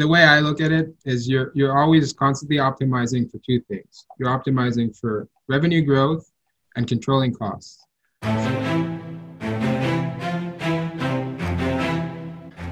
the way I look at it is you're always constantly optimizing for two things. You're optimizing for revenue growth and controlling costs.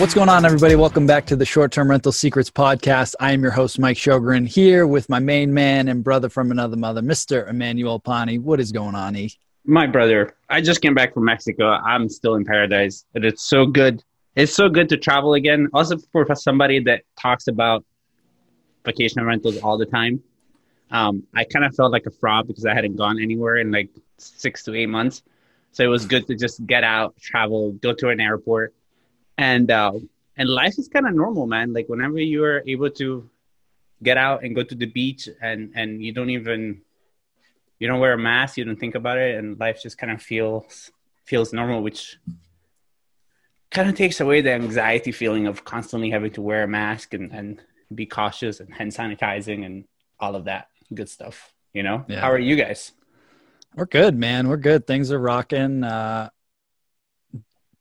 What's going on, everybody? Welcome back to the Short-Term Rental Secrets Podcast. I am your host, Mike Sjogren, here with my main man and brother from another mother, Mr. Emmanuel Pani. What is going on, E? My brother, I just came back from Mexico. I'm still in paradise, and it's so good. It's so good to travel again. Also, for somebody that talks about vacation rentals all the time, I kind of felt like a fraud because I hadn't gone anywhere in like 6 to 8 months. So it was good to just get out, travel, go to an airport. And life is kind of normal, man. Like whenever you are able to get out and go to the beach and you don't wear a mask, you don't think about it, and life just kind of feels normal, which kind of takes away the anxiety feeling of constantly having to wear a mask and be cautious and hand sanitizing and all of that good stuff, you know? Yeah. How are you guys? We're good, man. We're good. Things are rocking.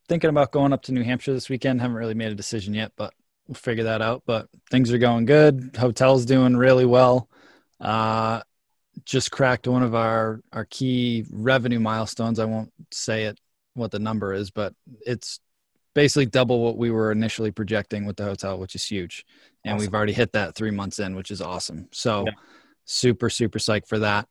Thinking about going up to New Hampshire this weekend. Haven't really made a decision yet, but we'll figure that out. But things are going good. Hotel's doing really well. Just cracked one of our key revenue milestones. I won't say it what the number is, but it's basically double what we were initially projecting with the hotel, which is huge. And awesome. We've already hit that 3 months in, which is awesome. So yeah. Super, super psyched for that.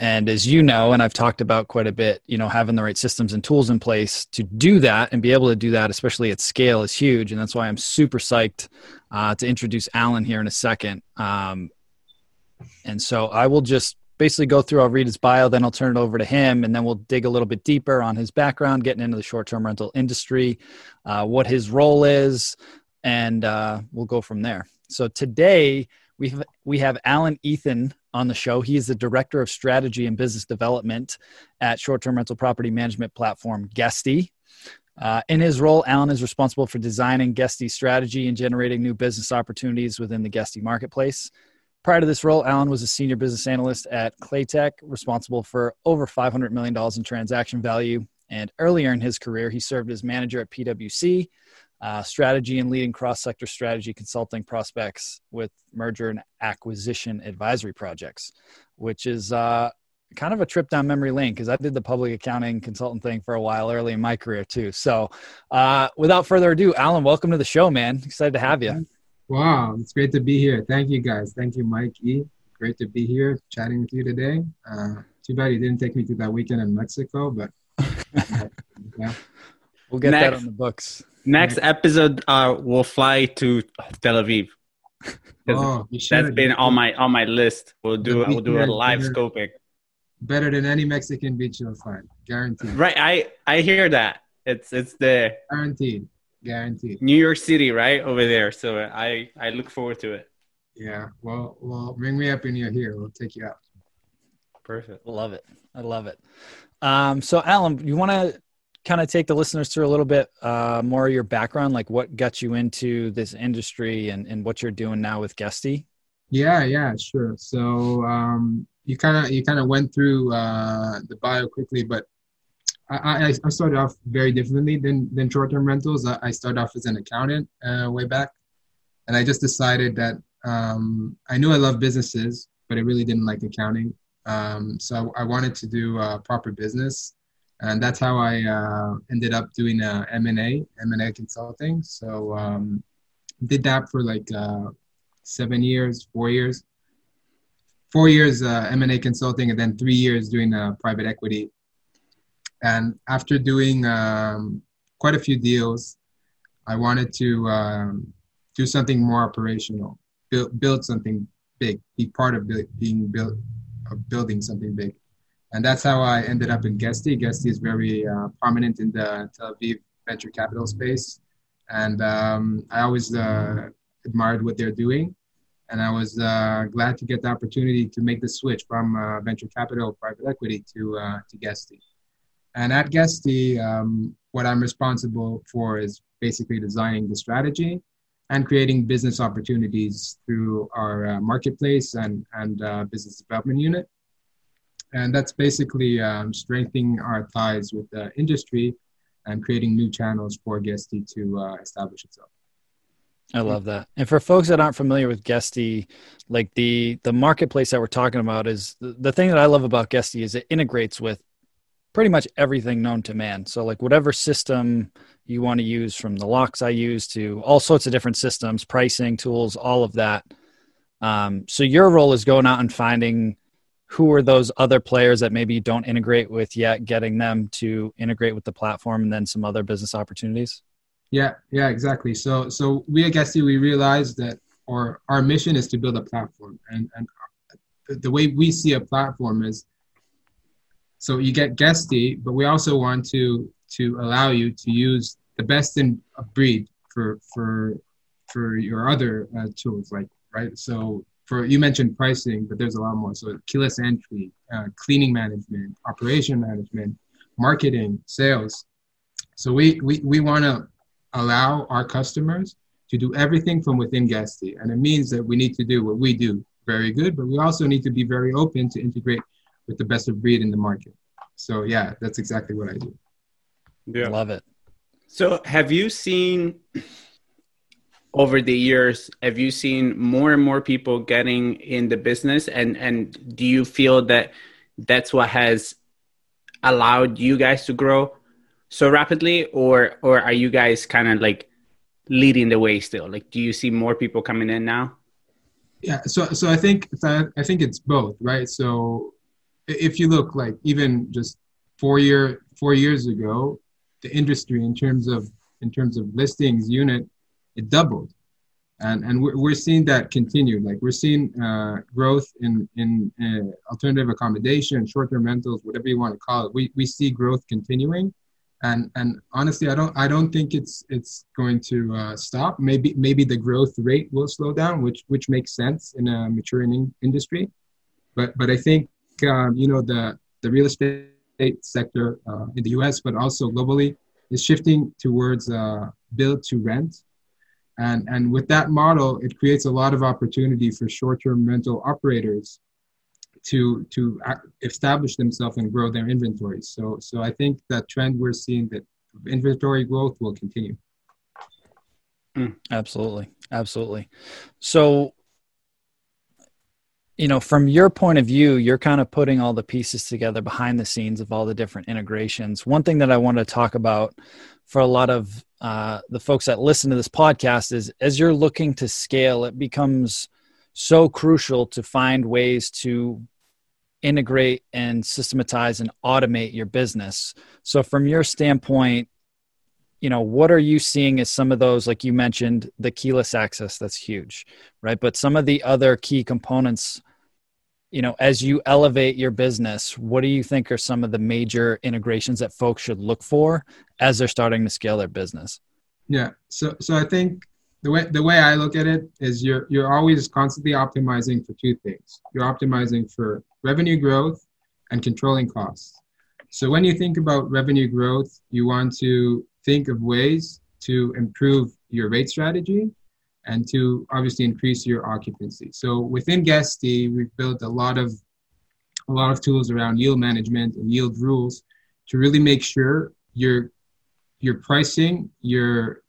And as you know, and I've talked about quite a bit, you know, having the right systems and tools in place to do that and be able to do that, especially at scale, is huge. And that's why I'm super psyched to introduce Alon here in a second. And so I will just basically go through, I'll read his bio, then I'll turn it over to him, and then we'll dig a little bit deeper on his background, getting into the short-term rental industry, what his role is, and we'll go from there. So today we have Alon Eitan on the show. He is the Director of Strategy and Business Development at short-term rental property management platform Guesty. In his role, Alon is responsible for designing Guesty strategy and generating new business opportunities within the Guesty marketplace. Prior to this role, Alon was a senior business analyst at Claltech, responsible for over $500 million in transaction value. And earlier in his career, he served as manager at PwC, strategy and leading cross-sector strategy consulting prospects with merger and acquisition advisory projects, which is kind of a trip down memory lane because I did the public accounting consultant thing for a while early in my career too. So without further ado, Alon, welcome to the show, man. Excited to have you. Wow, it's great to be here. Thank you, guys. Thank you, Mike E. Great to be here chatting with you today. Too bad you didn't take me to that weekend in Mexico, but yeah. We'll get that on the books. Next episode, we'll fly to Tel Aviv. That's been on my list. We'll do a live scoping. Better than any Mexican beach you'll find, guaranteed. Right, I hear that. It's the guaranteed. New York City, right over there. So I look forward to it. Yeah, well, ring me up when you're here. We'll take you out. Perfect. Love it. I love it. So Alon, you want to kind of take the listeners through a little bit more of your background, like what got you into this industry and what you're doing now with Guesty? Yeah, sure. So you kind of went through the bio quickly, but I started off very differently than short-term rentals. I started off as an accountant way back, and I just decided that I knew I loved businesses, but I really didn't like accounting. So I wanted to do proper business. And that's how I ended up doing M&A consulting. So did that for like 4 years M&A consulting, and then 3 years doing private equity. And after doing quite a few deals, I wanted to do something more operational, build something big, be part of building something big. And that's how I ended up in Guesty. Guesty is very prominent in the Tel Aviv venture capital space. And I always admired what they're doing. And I was glad to get the opportunity to make the switch from venture capital, private equity to Guesty. And at Guesty, what I'm responsible for is basically designing the strategy and creating business opportunities through our marketplace and business development unit. And that's basically strengthening our ties with the industry and creating new channels for Guesty to establish itself. I love that. And for folks that aren't familiar with Guesty, like the marketplace that we're talking about is the thing that I love about Guesty is it integrates with pretty much everything known to man. So like whatever system you want to use, from the locks I use to all sorts of different systems, pricing, tools, all of that. So your role is going out and finding who are those other players that maybe you don't integrate with yet, getting them to integrate with the platform, and then some other business opportunities. Yeah, exactly. So we at Guesty, we realized that our mission is to build a platform. And the way we see a platform is, so you get Guesty, but we also want to allow you to use the best in breed for your other tools, like, right? So you mentioned pricing, but there's a lot more. So keyless entry, cleaning management, operation management, marketing, sales. So we want to allow our customers to do everything from within Guesty. And it means that we need to do what we do very good, but we also need to be very open to integrate with the best of breed in the market. So yeah, that's exactly what I do. Yeah. Love it. So have you seen over the years, more and more people getting in the business? And do you feel that that's what has allowed you guys to grow so rapidly, or are you guys kind of like leading the way still? Like, do you see more people coming in now? Yeah. So I think it's both, right? So if you look, like, even just four years ago, the industry in terms of listings unit, it doubled, and we're seeing that continue. Like, we're seeing growth in alternative accommodation, short-term rentals, whatever you want to call it. We see growth continuing. And honestly, I don't think it's going to stop. Maybe the growth rate will slow down, which makes sense in a maturing industry. But I think the real estate sector in the U.S. but also globally is shifting towards build to rent, and with that model, it creates a lot of opportunity for short-term rental operators to establish themselves and grow their inventories. So I think that trend we're seeing, that inventory growth, will continue. Absolutely. So, from your point of view, you're kind of putting all the pieces together behind the scenes of all the different integrations. One thing that I want to talk about for a lot of the folks that listen to this podcast is, as you're looking to scale, it becomes so crucial to find ways to integrate and systematize and automate your business. So from your standpoint, what are you seeing as some of those, like you mentioned, the keyless access, that's huge, right? But some of the other key components, as you elevate your business, what do you think are some of the major integrations that folks should look for as they're starting to scale their business? Yeah. So I think the way I look at it is you're always constantly optimizing for two things. You're optimizing for revenue growth and controlling costs. So when you think about revenue growth, you want to think of ways to improve your rate strategy and to obviously increase your occupancy. So within Guesty, we've built a lot of tools around yield management and yield rules to really make sure your pricing, you're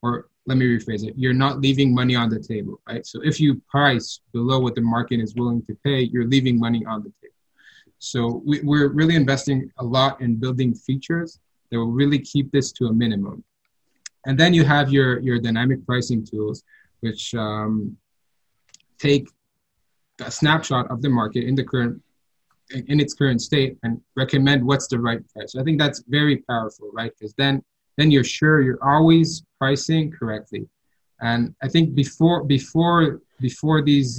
not leaving money on the table, right? So if you price below what the market is willing to pay, you're leaving money on the table. So we're really investing a lot in building features that will really keep this to a minimum. And then you have your dynamic pricing tools, which take a snapshot of the market in its current state and recommend what's the right price. So I think that's very powerful, right? Because then you're sure you're always pricing correctly. And I think before these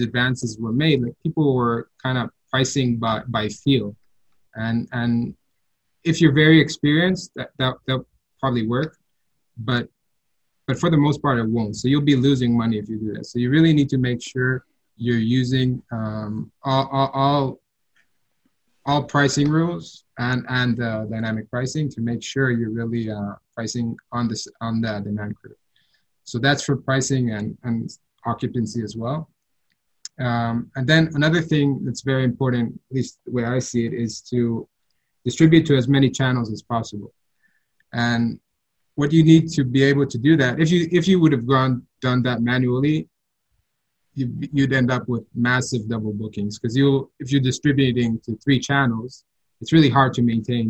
advances were made, like, people were kind of pricing by feel. And if you're very experienced, that'll probably work. But for the most part, it won't. So you'll be losing money if you do that. So you really need to make sure you're using all pricing rules and dynamic pricing to make sure you're really pricing on the demand curve. So that's for pricing and occupancy as well. And then another thing that's very important, at least the way I see it, is to distribute to as many channels as possible. And what you need to be able to do that, if you would have done that manually, you'd end up with massive double bookings because if you're distributing to 3 channels, it's really hard to maintain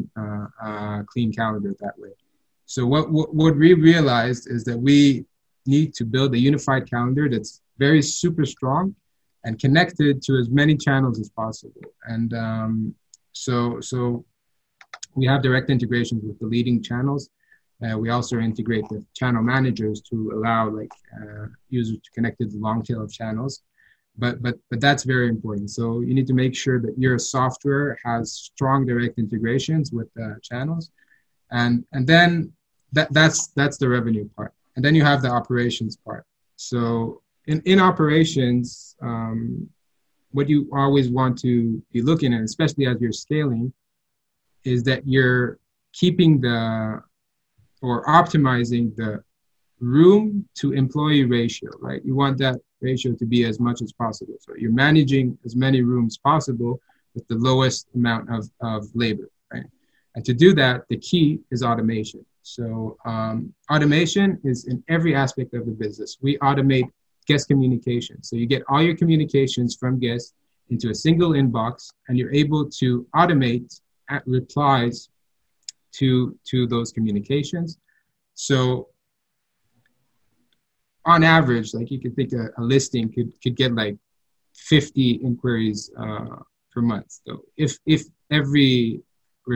a clean calendar that way. So what we realized is that we need to build a unified calendar that's very super strong and connected to as many channels as possible. And so we have direct integrations with the leading channels. We also integrate the channel managers to allow users to connect to the long tail of channels. But that's very important. So you need to make sure that your software has strong direct integrations with channels. And then that's the revenue part. And then you have the operations part. So in operations, what you always want to be looking at, especially as you're scaling, is that you're keeping optimizing the room to employee ratio, right? You want that ratio to be as much as possible. So you're managing as many rooms possible with the lowest amount of labor, right? And to do that, the key is automation. So automation is in every aspect of the business. We automate guest communication. So you get all your communications from guests into a single inbox, and you're able to automate replies to those communications. So on average, you could think a listing could get 50 inquiries per month. So if every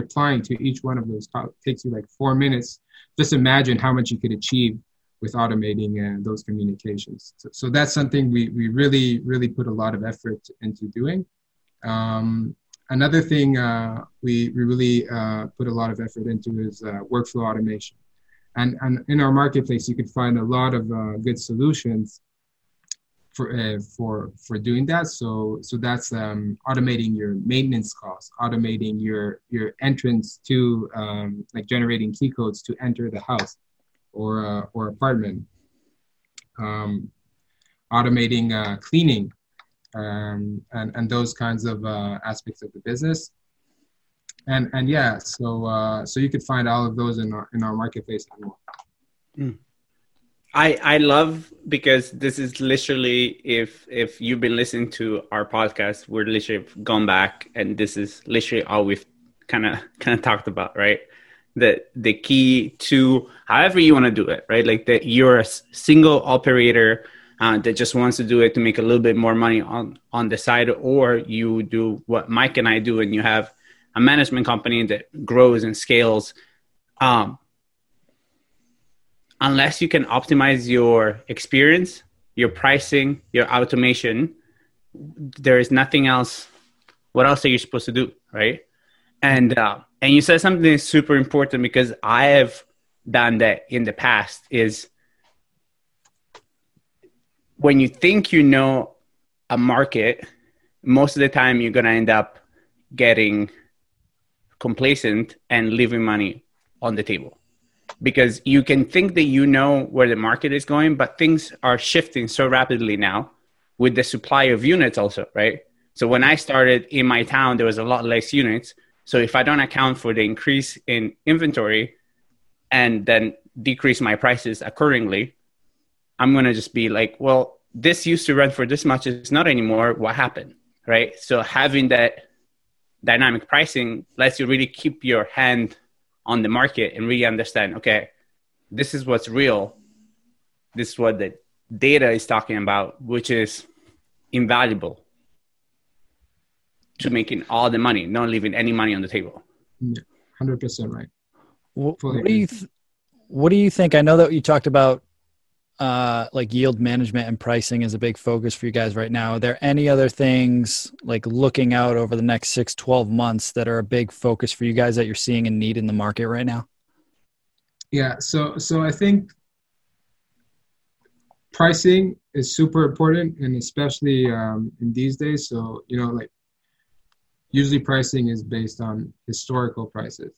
replying to each one of those takes you 4 minutes, just imagine how much you could achieve with automating those communications. So that's something we really, really put a lot of effort into doing. Another thing we really put a lot of effort into is workflow automation. And in our marketplace, you could find a lot of good solutions for doing that. So that's automating your maintenance costs, automating your entrance to generating key codes to enter the house or apartment, automating cleaning. And those kinds of aspects of the business, so you could find all of those in our marketplace. I love, because this is literally, if you've been listening to our podcast, we're literally gone back, and this is literally all we've kind of talked about, right? The key to however you want to do it, right? That you're a single operator. That just wants to do it to make a little bit more money on the side, or you do what Mike and I do, and you have a management company that grows and scales. Unless you can optimize your experience, your pricing, your automation, there is nothing else. What else are you supposed to do, right? And you said something that's super important, because I have done that in the past, is when you think you know a market, most of the time you're going to end up getting complacent and leaving money on the table, because you can think that you know where the market is going, but things are shifting so rapidly now with the supply of units also, right? So when I started in my town, there was a lot less units. So if I don't account for the increase in inventory and then decrease my prices accordingly, I'm going to just be well, this used to rent for this much. It's not anymore. What happened, right? So having that dynamic pricing lets you really keep your hand on the market and really understand, okay, this is what's real. This is what the data is talking about, which is invaluable to making all the money, not leaving any money on the table. 100% right. What do you think? I know that you talked about like yield management and pricing is a big focus for you guys right now. Are there any other things like looking out over the next 6-12 months that are a big focus for you guys that you're seeing a need in the market right now? Yeah. So I think pricing is super important, and especially in these days. So, you know, like usually pricing is based on historical prices,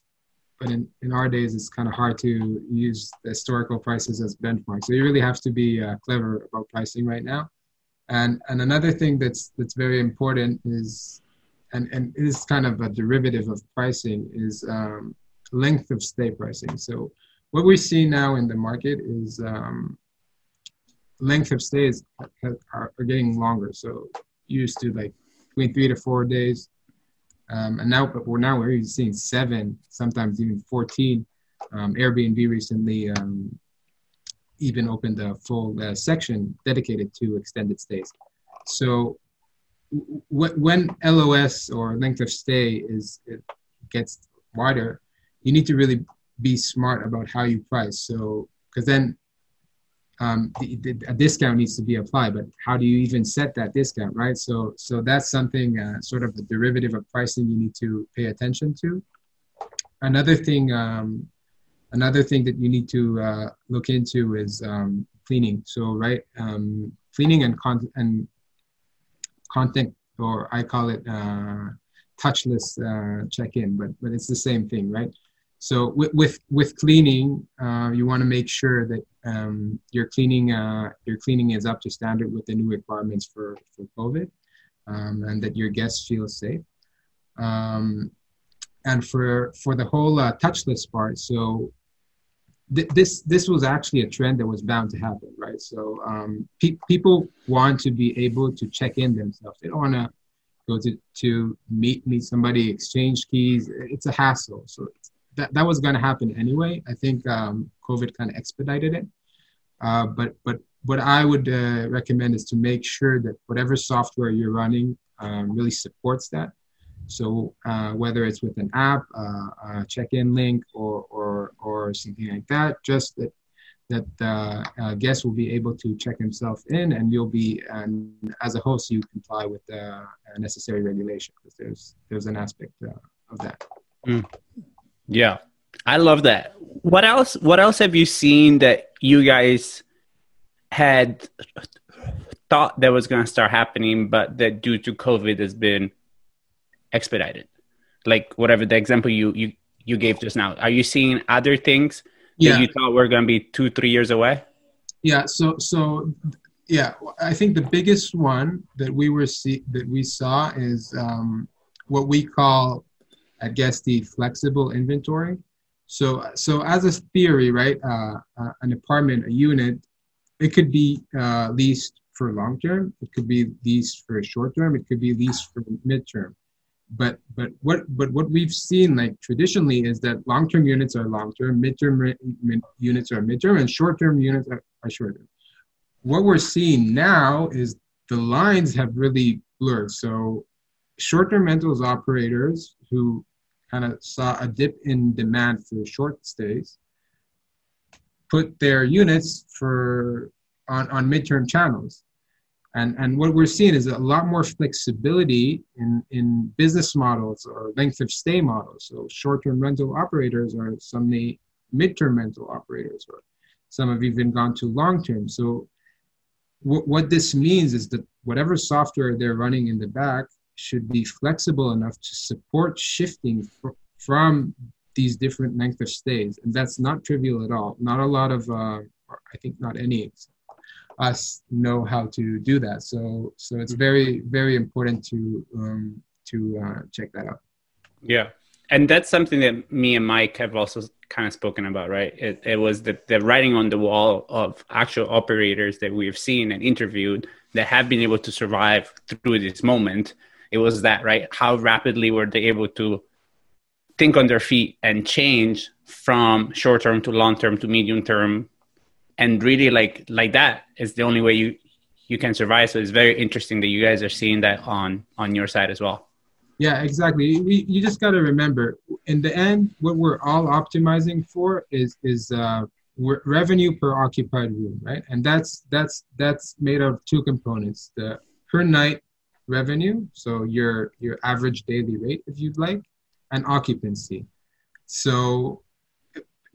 but in our days, it's kind of hard to use the historical prices as benchmarks. So you really have to be clever about pricing right now. And another thing that's very important is, and it is kind of a derivative of pricing, is length of stay pricing. So what we see now in the market is length of stays are getting longer. So used to like between 3 to 4 days. And now, we're even seeing 7, sometimes even 14. Airbnb recently even opened a full section dedicated to extended stays. So when LOS or length of stay gets wider, you need to really be smart about how you price. So because then a discount needs to be applied, but how do you even set that discount, right? So that's something sort of the derivative of pricing you need to pay attention to. Another thing that you need to look into is cleaning. So cleaning and content, or I call it touchless check-in, but it's the same thing, right? So with cleaning, you want to make sure that your cleaning is up to standard with the new requirements for COVID, and that your guests feel safe. And for the whole touchless part, so this was actually a trend that was bound to happen, right? So people want to be able to check in themselves. They don't want to go to meet somebody, exchange keys. It's a hassle. So that was going to happen anyway. I think COVID kind of expedited it. But what I would recommend is to make sure that whatever software you're running really supports that. So whether it's with an app, a check-in link, or something like that, just that guests will be able to check themselves in, and you'll be, as a host, you comply with the necessary regulation, because there's an aspect of that. Mm. Yeah, I love that. What else have you seen that you guys had thought that was going to start happening, but that due to COVID has been expedited? Like whatever the example you gave just now. Are you seeing other things that you thought were going to be 2-3 years away? Yeah. So yeah, I think the biggest one that we saw is what we call, I guess, the flexible inventory. So as a theory, right, an apartment, a unit, it could be leased for long term, it could be leased for short term, it could be leased for midterm. But what we've seen, like traditionally, is that long term units are long term, midterm units are midterm, and short term units are short term. What we're seeing now is the lines have really blurred. So short term rentals operators who kind of saw a dip in demand for short stays put their units on midterm channels, and what we're seeing is a lot more flexibility in business models or length of stay models. So short-term rental operators are suddenly midterm rental operators, or some have even gone to long-term. So what this means is that whatever software they're running in the back should be flexible enough to support shifting from these different length of stays. And that's not trivial at all. Not a lot of, I think not any of us know how to do that. So it's very, very important to check that out. Yeah. And that's something that me and Mike have also kind of spoken about, right? It was the writing on the wall of actual operators that we've seen and interviewed that have been able to survive through this moment. It was that, right? How rapidly were they able to think on their feet and change from short-term to long-term to medium-term? And really like that is the only way you can survive. So it's very interesting that you guys are seeing that on your side as well. Yeah, exactly. You just got to remember, in the end, what we're all optimizing for is revenue per occupied room, right? And that's made of two components: the per night revenue, so your average daily rate, if you'd like, and occupancy. So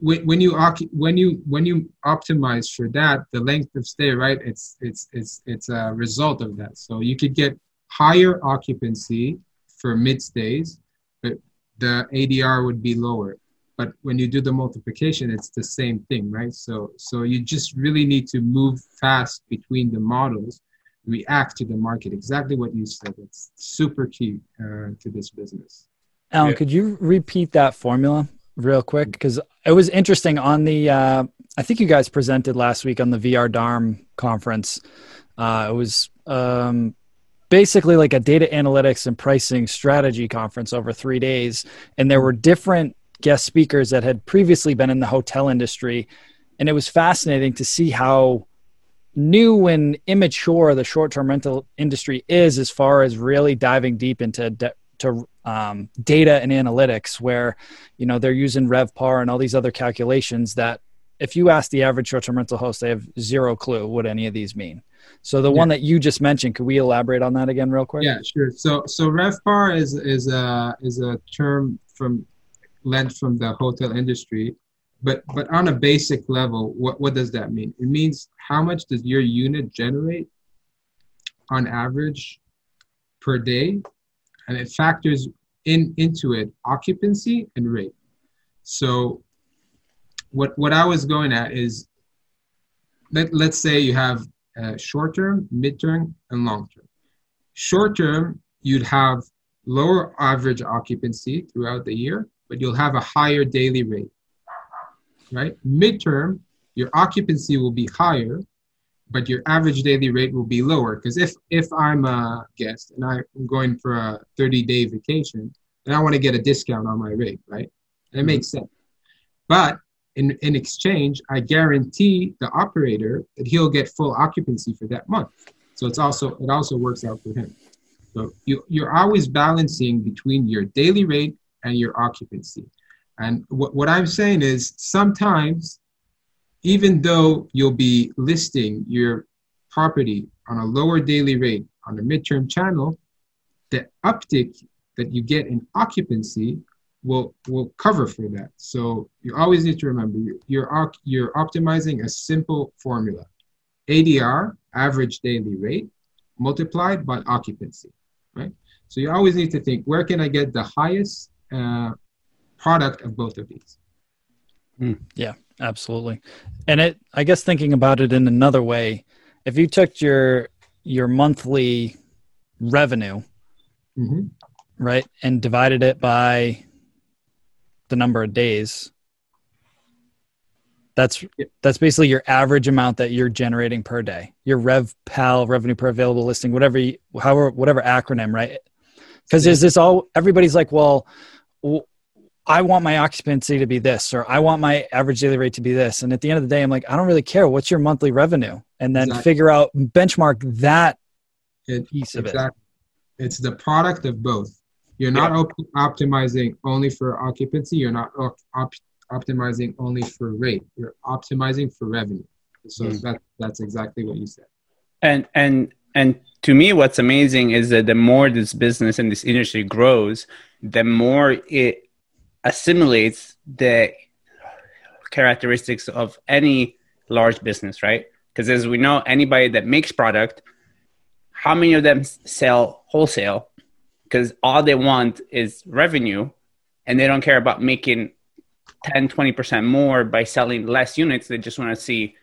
when you optimize for that, the length of stay, right? It's a result of that. So you could get higher occupancy for mid stays, but the ADR would be lower. But when you do the multiplication, it's the same thing, right? So you just really need to move fast between the models, react to the market. Exactly what you said. It's super key to this business. Alon, could you repeat that formula real quick? Because it was interesting on the, I think you guys presented last week on the VR DARM conference. It was basically like a data analytics and pricing strategy conference over 3 days. And there were different guest speakers that had previously been in the hotel industry. And it was fascinating to see how new and immature the short-term rental industry is as far as really diving deep into to data and analytics, where, you know, they're using RevPAR and all these other calculations that if you ask the average short-term rental host, they have zero clue what any of these mean. So the one that you just mentioned, could we elaborate on that again real quick? Yeah, sure. So RevPAR is a term lent from the hotel industry, but on a basic level, what does that mean? It means how much does your unit generate on average per day, and it factors into it occupancy and rate. So what I was going at is, let's say you have short-term, mid-term, and long-term. Short-term, you'd have lower average occupancy throughout the year, but you'll have a higher daily rate, right? Midterm, your occupancy will be higher, but your average daily rate will be lower. Because if I'm a guest and I'm going for a 30-day vacation, then I want to get a discount on my rate, right? And it makes sense. But in exchange, I guarantee the operator that he'll get full occupancy for that month. So it also works out for him. So you're always balancing between your daily rate and your occupancy. And what I'm saying is, sometimes, even though you'll be listing your property on a lower daily rate on the midterm channel, the uptick that you get in occupancy will cover for that. So you always need to remember, you're optimizing a simple formula: ADR, average daily rate, multiplied by occupancy, right? So you always need to think, where can I get the highest product of both of these? Yeah, absolutely. And I guess thinking about it in another way, if you took your monthly revenue, right, and divided it by the number of days, that's basically your average amount that you're generating per day, your RevPAL, revenue per available listing, whatever acronym, right? Because is this all? Everybody's like, well, I want my occupancy to be this, or I want my average daily rate to be this. And at the end of the day, I'm like, I don't really care. What's your monthly revenue? And then figure out, benchmark that piece of it. It's the product of both. You're not optimizing only for occupancy. You're not optimizing only for rate. You're optimizing for revenue. So that's exactly what you said. And to me, what's amazing is that the more this business and this industry grows, the more it assimilates the characteristics of any large business, right? Because as we know, anybody that makes product, how many of them sell wholesale? Because all they want is revenue, and they don't care about making 10, 20% more by selling less units. They just want to see,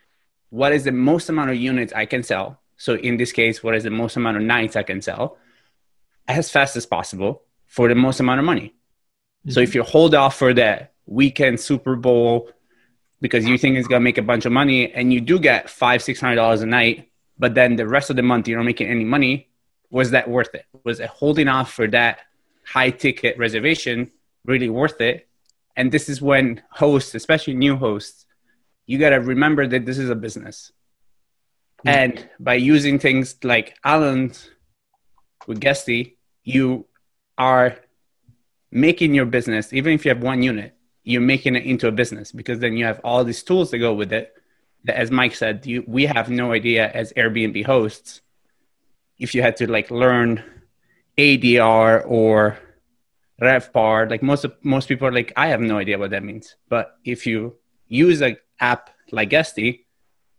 what is the most amount of units I can sell? So in this case, what is the most amount of nights I can sell as fast as possible for the most amount of money? So if you hold off for that weekend Super Bowl because you think it's going to make a bunch of money, and you do get $500, $600 a night, but then the rest of the month you're not making any money, was that worth it? Was it holding off for that high ticket reservation really worth it? And this is when hosts, especially new hosts, you got to remember that this is a business. And by using things like Alon's with Guesty, you are making your business, even if you have one unit, you're making it into a business, because then you have all these tools that go with it. That, as Mike said, we have no idea as Airbnb hosts if you had to like learn ADR or RevPAR. Like most people are like, I have no idea what that means. But if you use an app like Guesty,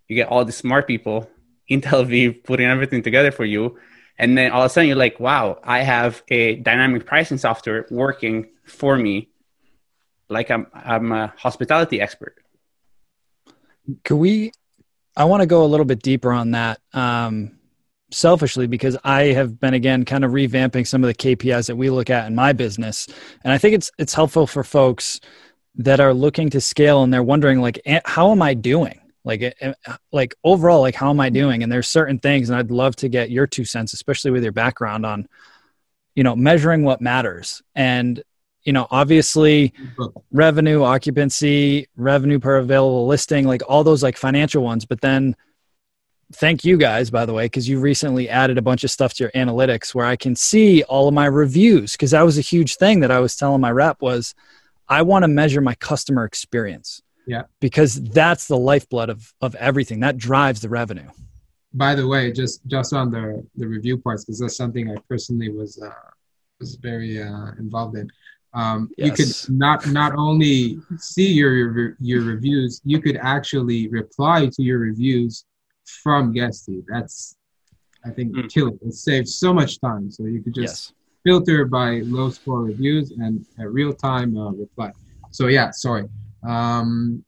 you get all the smart people in Tel Aviv putting everything together for you. And then all of a sudden you're like, wow, I have a dynamic pricing software working for me. Like I'm a hospitality expert. I want to go a little bit deeper on that selfishly, because I have been, again, kind of revamping some of the KPIs that we look at in my business. And I think it's helpful for folks that are looking to scale and they're wondering, like, how am I doing? Like overall, like, how am I doing? And there's certain things, and I'd love to get your 2 cents, especially with your background on, you know, measuring what matters. And, you know, obviously revenue, occupancy, revenue per available listing, like all those like financial ones. But then thank you guys, by the way, because you recently added a bunch of stuff to your analytics where I can see all of my reviews. Cause that was a huge thing that I was telling my rep was, I want to measure my customer experience. Yeah, because that's the lifeblood of everything that drives the revenue. By the way, just on the review parts, because that's something I personally was very involved in. Yes. You could not only see your reviews, you could actually reply to your reviews from Guesty. That's, I think, killing. It saves so much time. So you could just filter by low score reviews and a real time reply. So yeah, sorry. Do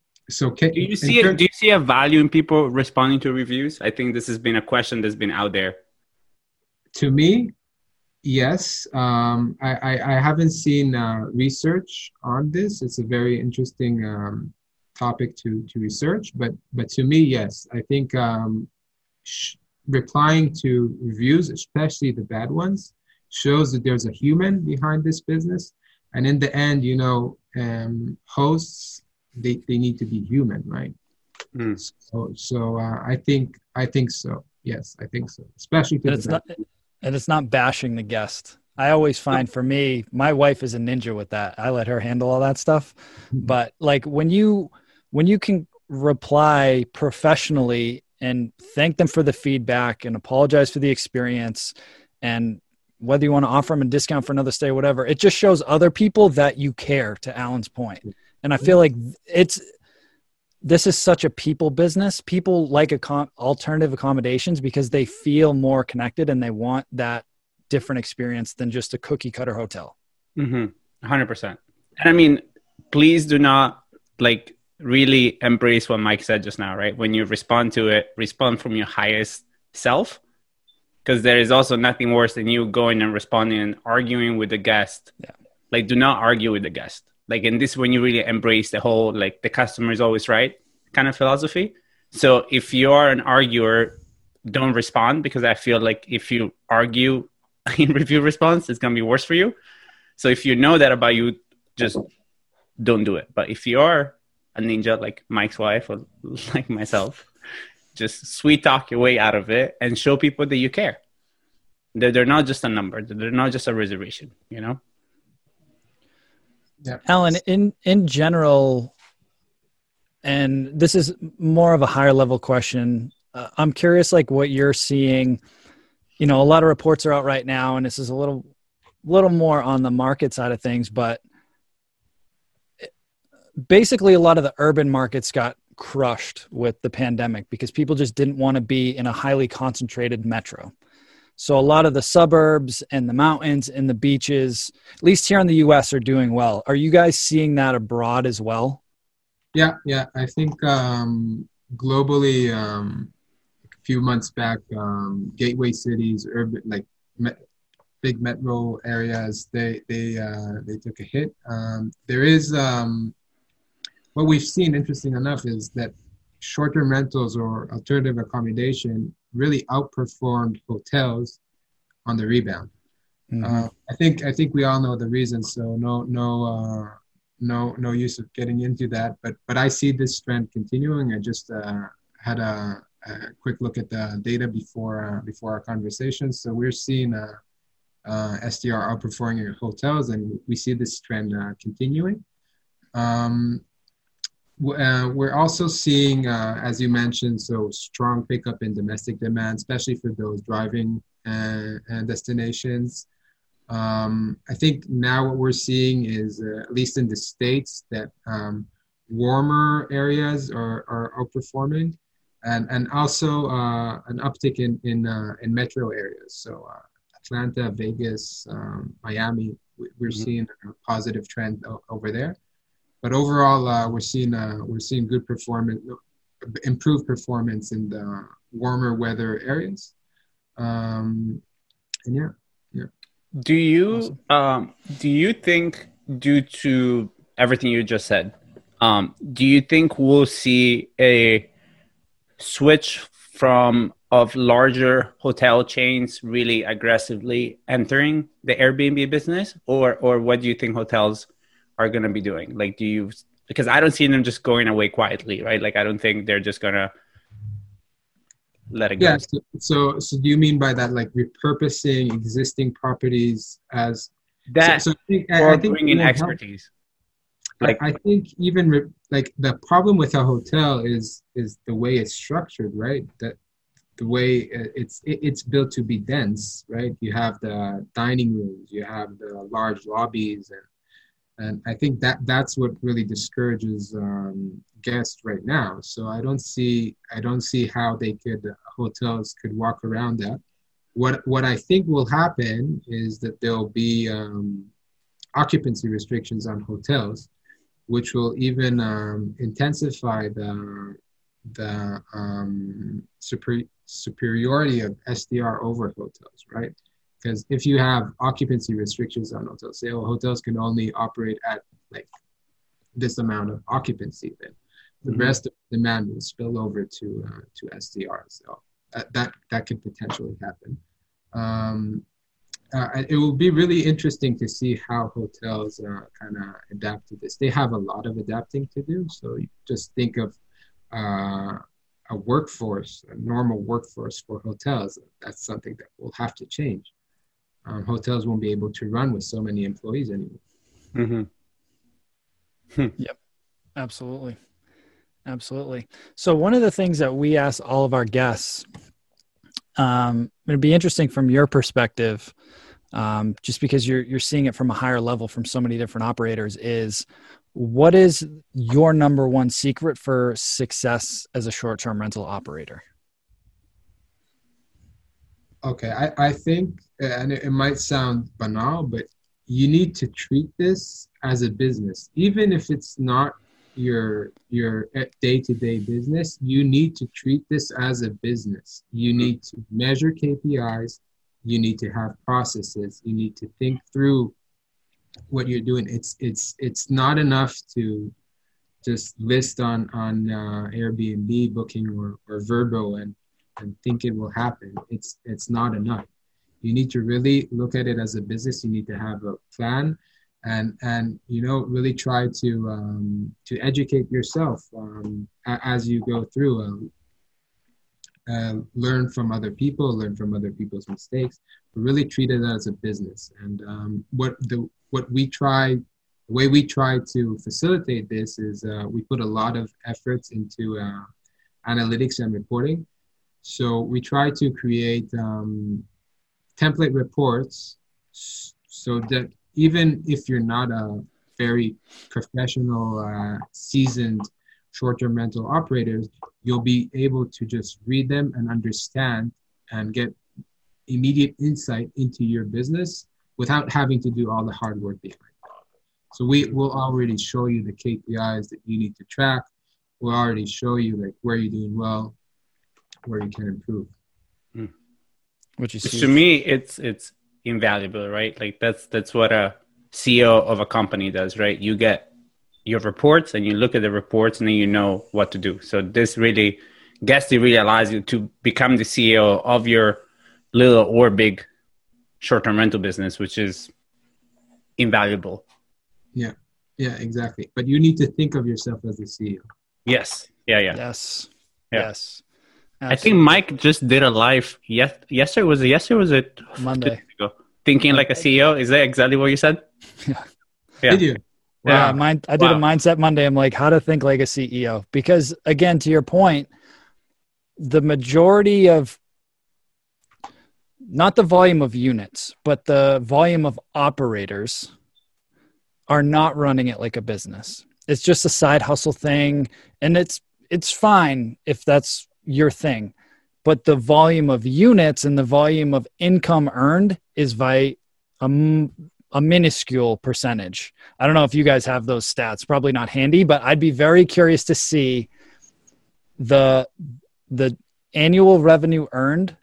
you see a value in people responding to reviews? I think this has been a question that's been out there. To me, yes. I haven't seen research on this. It's a very interesting topic to research, but to me, yes. I think replying to reviews, especially the bad ones, shows that there's a human behind this business. And in the end, you know, hosts, they need to be human, right? So I think so. Yes, I think so. Especially to and it's not bashing the guest. I always find, for me, my wife is a ninja with that. I let her handle all that stuff. But like when you can reply professionally and thank them for the feedback and apologize for the experience, and whether you want to offer them a discount for another stay, whatever, it just shows other people that you care, to Alan's point. And I feel like this is such a people business. People like alternative accommodations because they feel more connected and they want that different experience than just a cookie cutter hotel. 100%. And I mean, please do not like really embrace what Mike said just now, right? When you respond to it, respond from your highest self, because there is also nothing worse than you going and responding and arguing with the guest. Yeah. Like, do not argue with the guest. Like, and this is when you really embrace the whole, like, the customer is always right kind of philosophy. So if you are an arguer, don't respond, because I feel like if you argue in review response, it's going to be worse for you. So if you know that about you, just don't do it. But if you are a ninja, like Mike's wife or like myself, just sweet talk your way out of it and show people that you care. That they're not just a number. That they're not just a reservation, you know? Yeah. Alan, in general, and this is more of a higher level question, I'm curious, like, what you're seeing. You know, a lot of reports are out right now, and this is a little more on the market side of things, but basically a lot of the urban markets got crushed with the pandemic because people just didn't want to be in a highly concentrated metro. So a lot of the suburbs and the mountains and the beaches, at least here in the U.S., are doing well. Are you guys seeing that abroad as well? Yeah. I think globally, a few months back, gateway cities, urban, like big metro areas, they took a hit. There is what we've seen, interesting enough, is that short-term rentals or alternative accommodation really outperformed hotels on the rebound. I think we all know the reason, so no use of getting into that. But I see this trend continuing. I just had a quick look at the data before our conversation. So we're seeing STR outperforming hotels, and we see this trend continuing. We're also seeing, as you mentioned, so strong pickup in domestic demand, especially for those driving and destinations. I think now what we're seeing is, at least in the States, that warmer areas are outperforming, and also an uptick in metro areas. So Atlanta, Vegas, Miami, we're seeing a positive trend over there. But overall, we're seeing good performance, improved performance in the warmer weather areas. Do you think, due to everything you just said, do you think we'll see a switch of larger hotel chains really aggressively entering the Airbnb business, or what do you think hotels are going to be doing? Like, because I don't see them just going away quietly, right? Like, I don't think they're just going to let it go. So do you mean by that, like, repurposing existing properties as that, I think bringing in expertise? Like, I think even like the problem with a hotel is the way it's structured, right? That the way it's built to be dense, right? You have the dining rooms, you have the large lobbies, and I think that's what really discourages guests right now. So I don't see how hotels could walk around that. What I think will happen is that there'll be occupancy restrictions on hotels, which will even intensify the superiority of STR over hotels, right? Because if you have occupancy restrictions on hotels, say, well, hotels can only operate at like this amount of occupancy, then the rest of the demand will spill over to STR. So that could potentially happen. It will be really interesting to see how hotels kind of adapt to this. They have a lot of adapting to do. So you just think of a normal workforce for hotels. That's something that will have to change. Hotels won't be able to run with so many employees anymore. Yep, absolutely. So one of the things that we ask all of our guests, it'd be interesting from your perspective, just because you're seeing it from a higher level from so many different operators, is what is your number one secret for success as a short-term rental operator? Okay, I think, and it might sound banal, but you need to treat this as a business. Even if it's not your day-to-day business, you need to treat this as a business. You need to measure KPIs. You need to have processes. You need to think through what you're doing. It's not enough to just list on Airbnb booking or Vrbo and think it will happen. It's not enough. You need to really look at it as a business. You need to have a plan and really try to educate yourself as you go through. Learn from other people, learn from other people's mistakes, but really treat it as a business. And the way we try to facilitate this is we put a lot of efforts into analytics and reporting. So we try to create template reports so that even if you're not a very professional, seasoned short-term rental operators, you'll be able to just read them and understand and get immediate insight into your business without having to do all the hard work behind it. So we will already show you the KPIs that you need to track. We'll already show you like where you're doing well, where you can improve. Which to me, it's invaluable, right? Like that's what a CEO of a company does, right? You get your reports and you look at the reports and then you know what to do. So this really, Guesty really allows you to become the CEO of your little or big short-term rental business, which is invaluable. Yeah, exactly. But you need to think of yourself as the CEO. Yes. Yeah. Yes. Absolutely. I think Mike just did a live yesterday, was it? Monday. Thinking like a CEO. Is that exactly what you said? Yeah. Did you? Yeah. I did a Mindset Monday. I'm like, how to think like a CEO. Because again, to your point, the majority of, not the volume of units, but the volume of operators are not running it like a business. It's just a side hustle thing. And it's fine if that's your thing, but the volume of units and the volume of income earned is by a minuscule percentage. I don't know if you guys have those stats, probably not handy, but I'd be very curious to see the annual revenue earned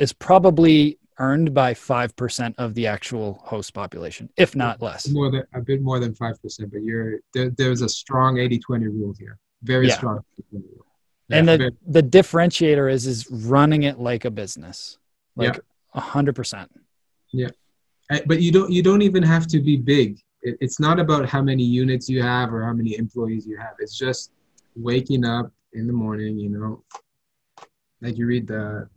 is probably earned by 5% of the actual host population, if not less. A bit more than 5%, but there's a strong 80-20 rule here. Very strong 80-20 rule. Yeah, and the differentiator is running it like a business, like 100%. Yeah. But you don't even have to be big. It's not about how many units you have or how many employees you have. It's just waking up in the morning, like you read the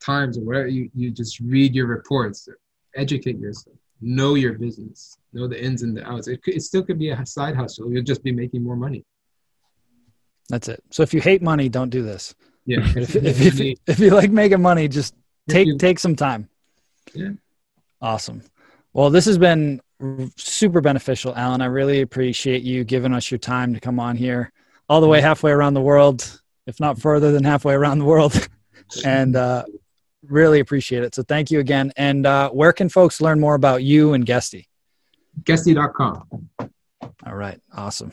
Times or whatever, you just read your reports, educate yourself, know your business, know the ins and the outs. It still could be a side hustle. You'll just be making more money. That's it. So if you hate money, don't do this. Yeah. if you like making money, just take some time. Yeah. Awesome. Well, this has been super beneficial, Alon. I really appreciate you giving us your time to come on here all the way halfway around the world, if not further than halfway around the world. And really appreciate it. So thank you again. And where can folks learn more about you and Guesty? Guesty.com. All right. Awesome.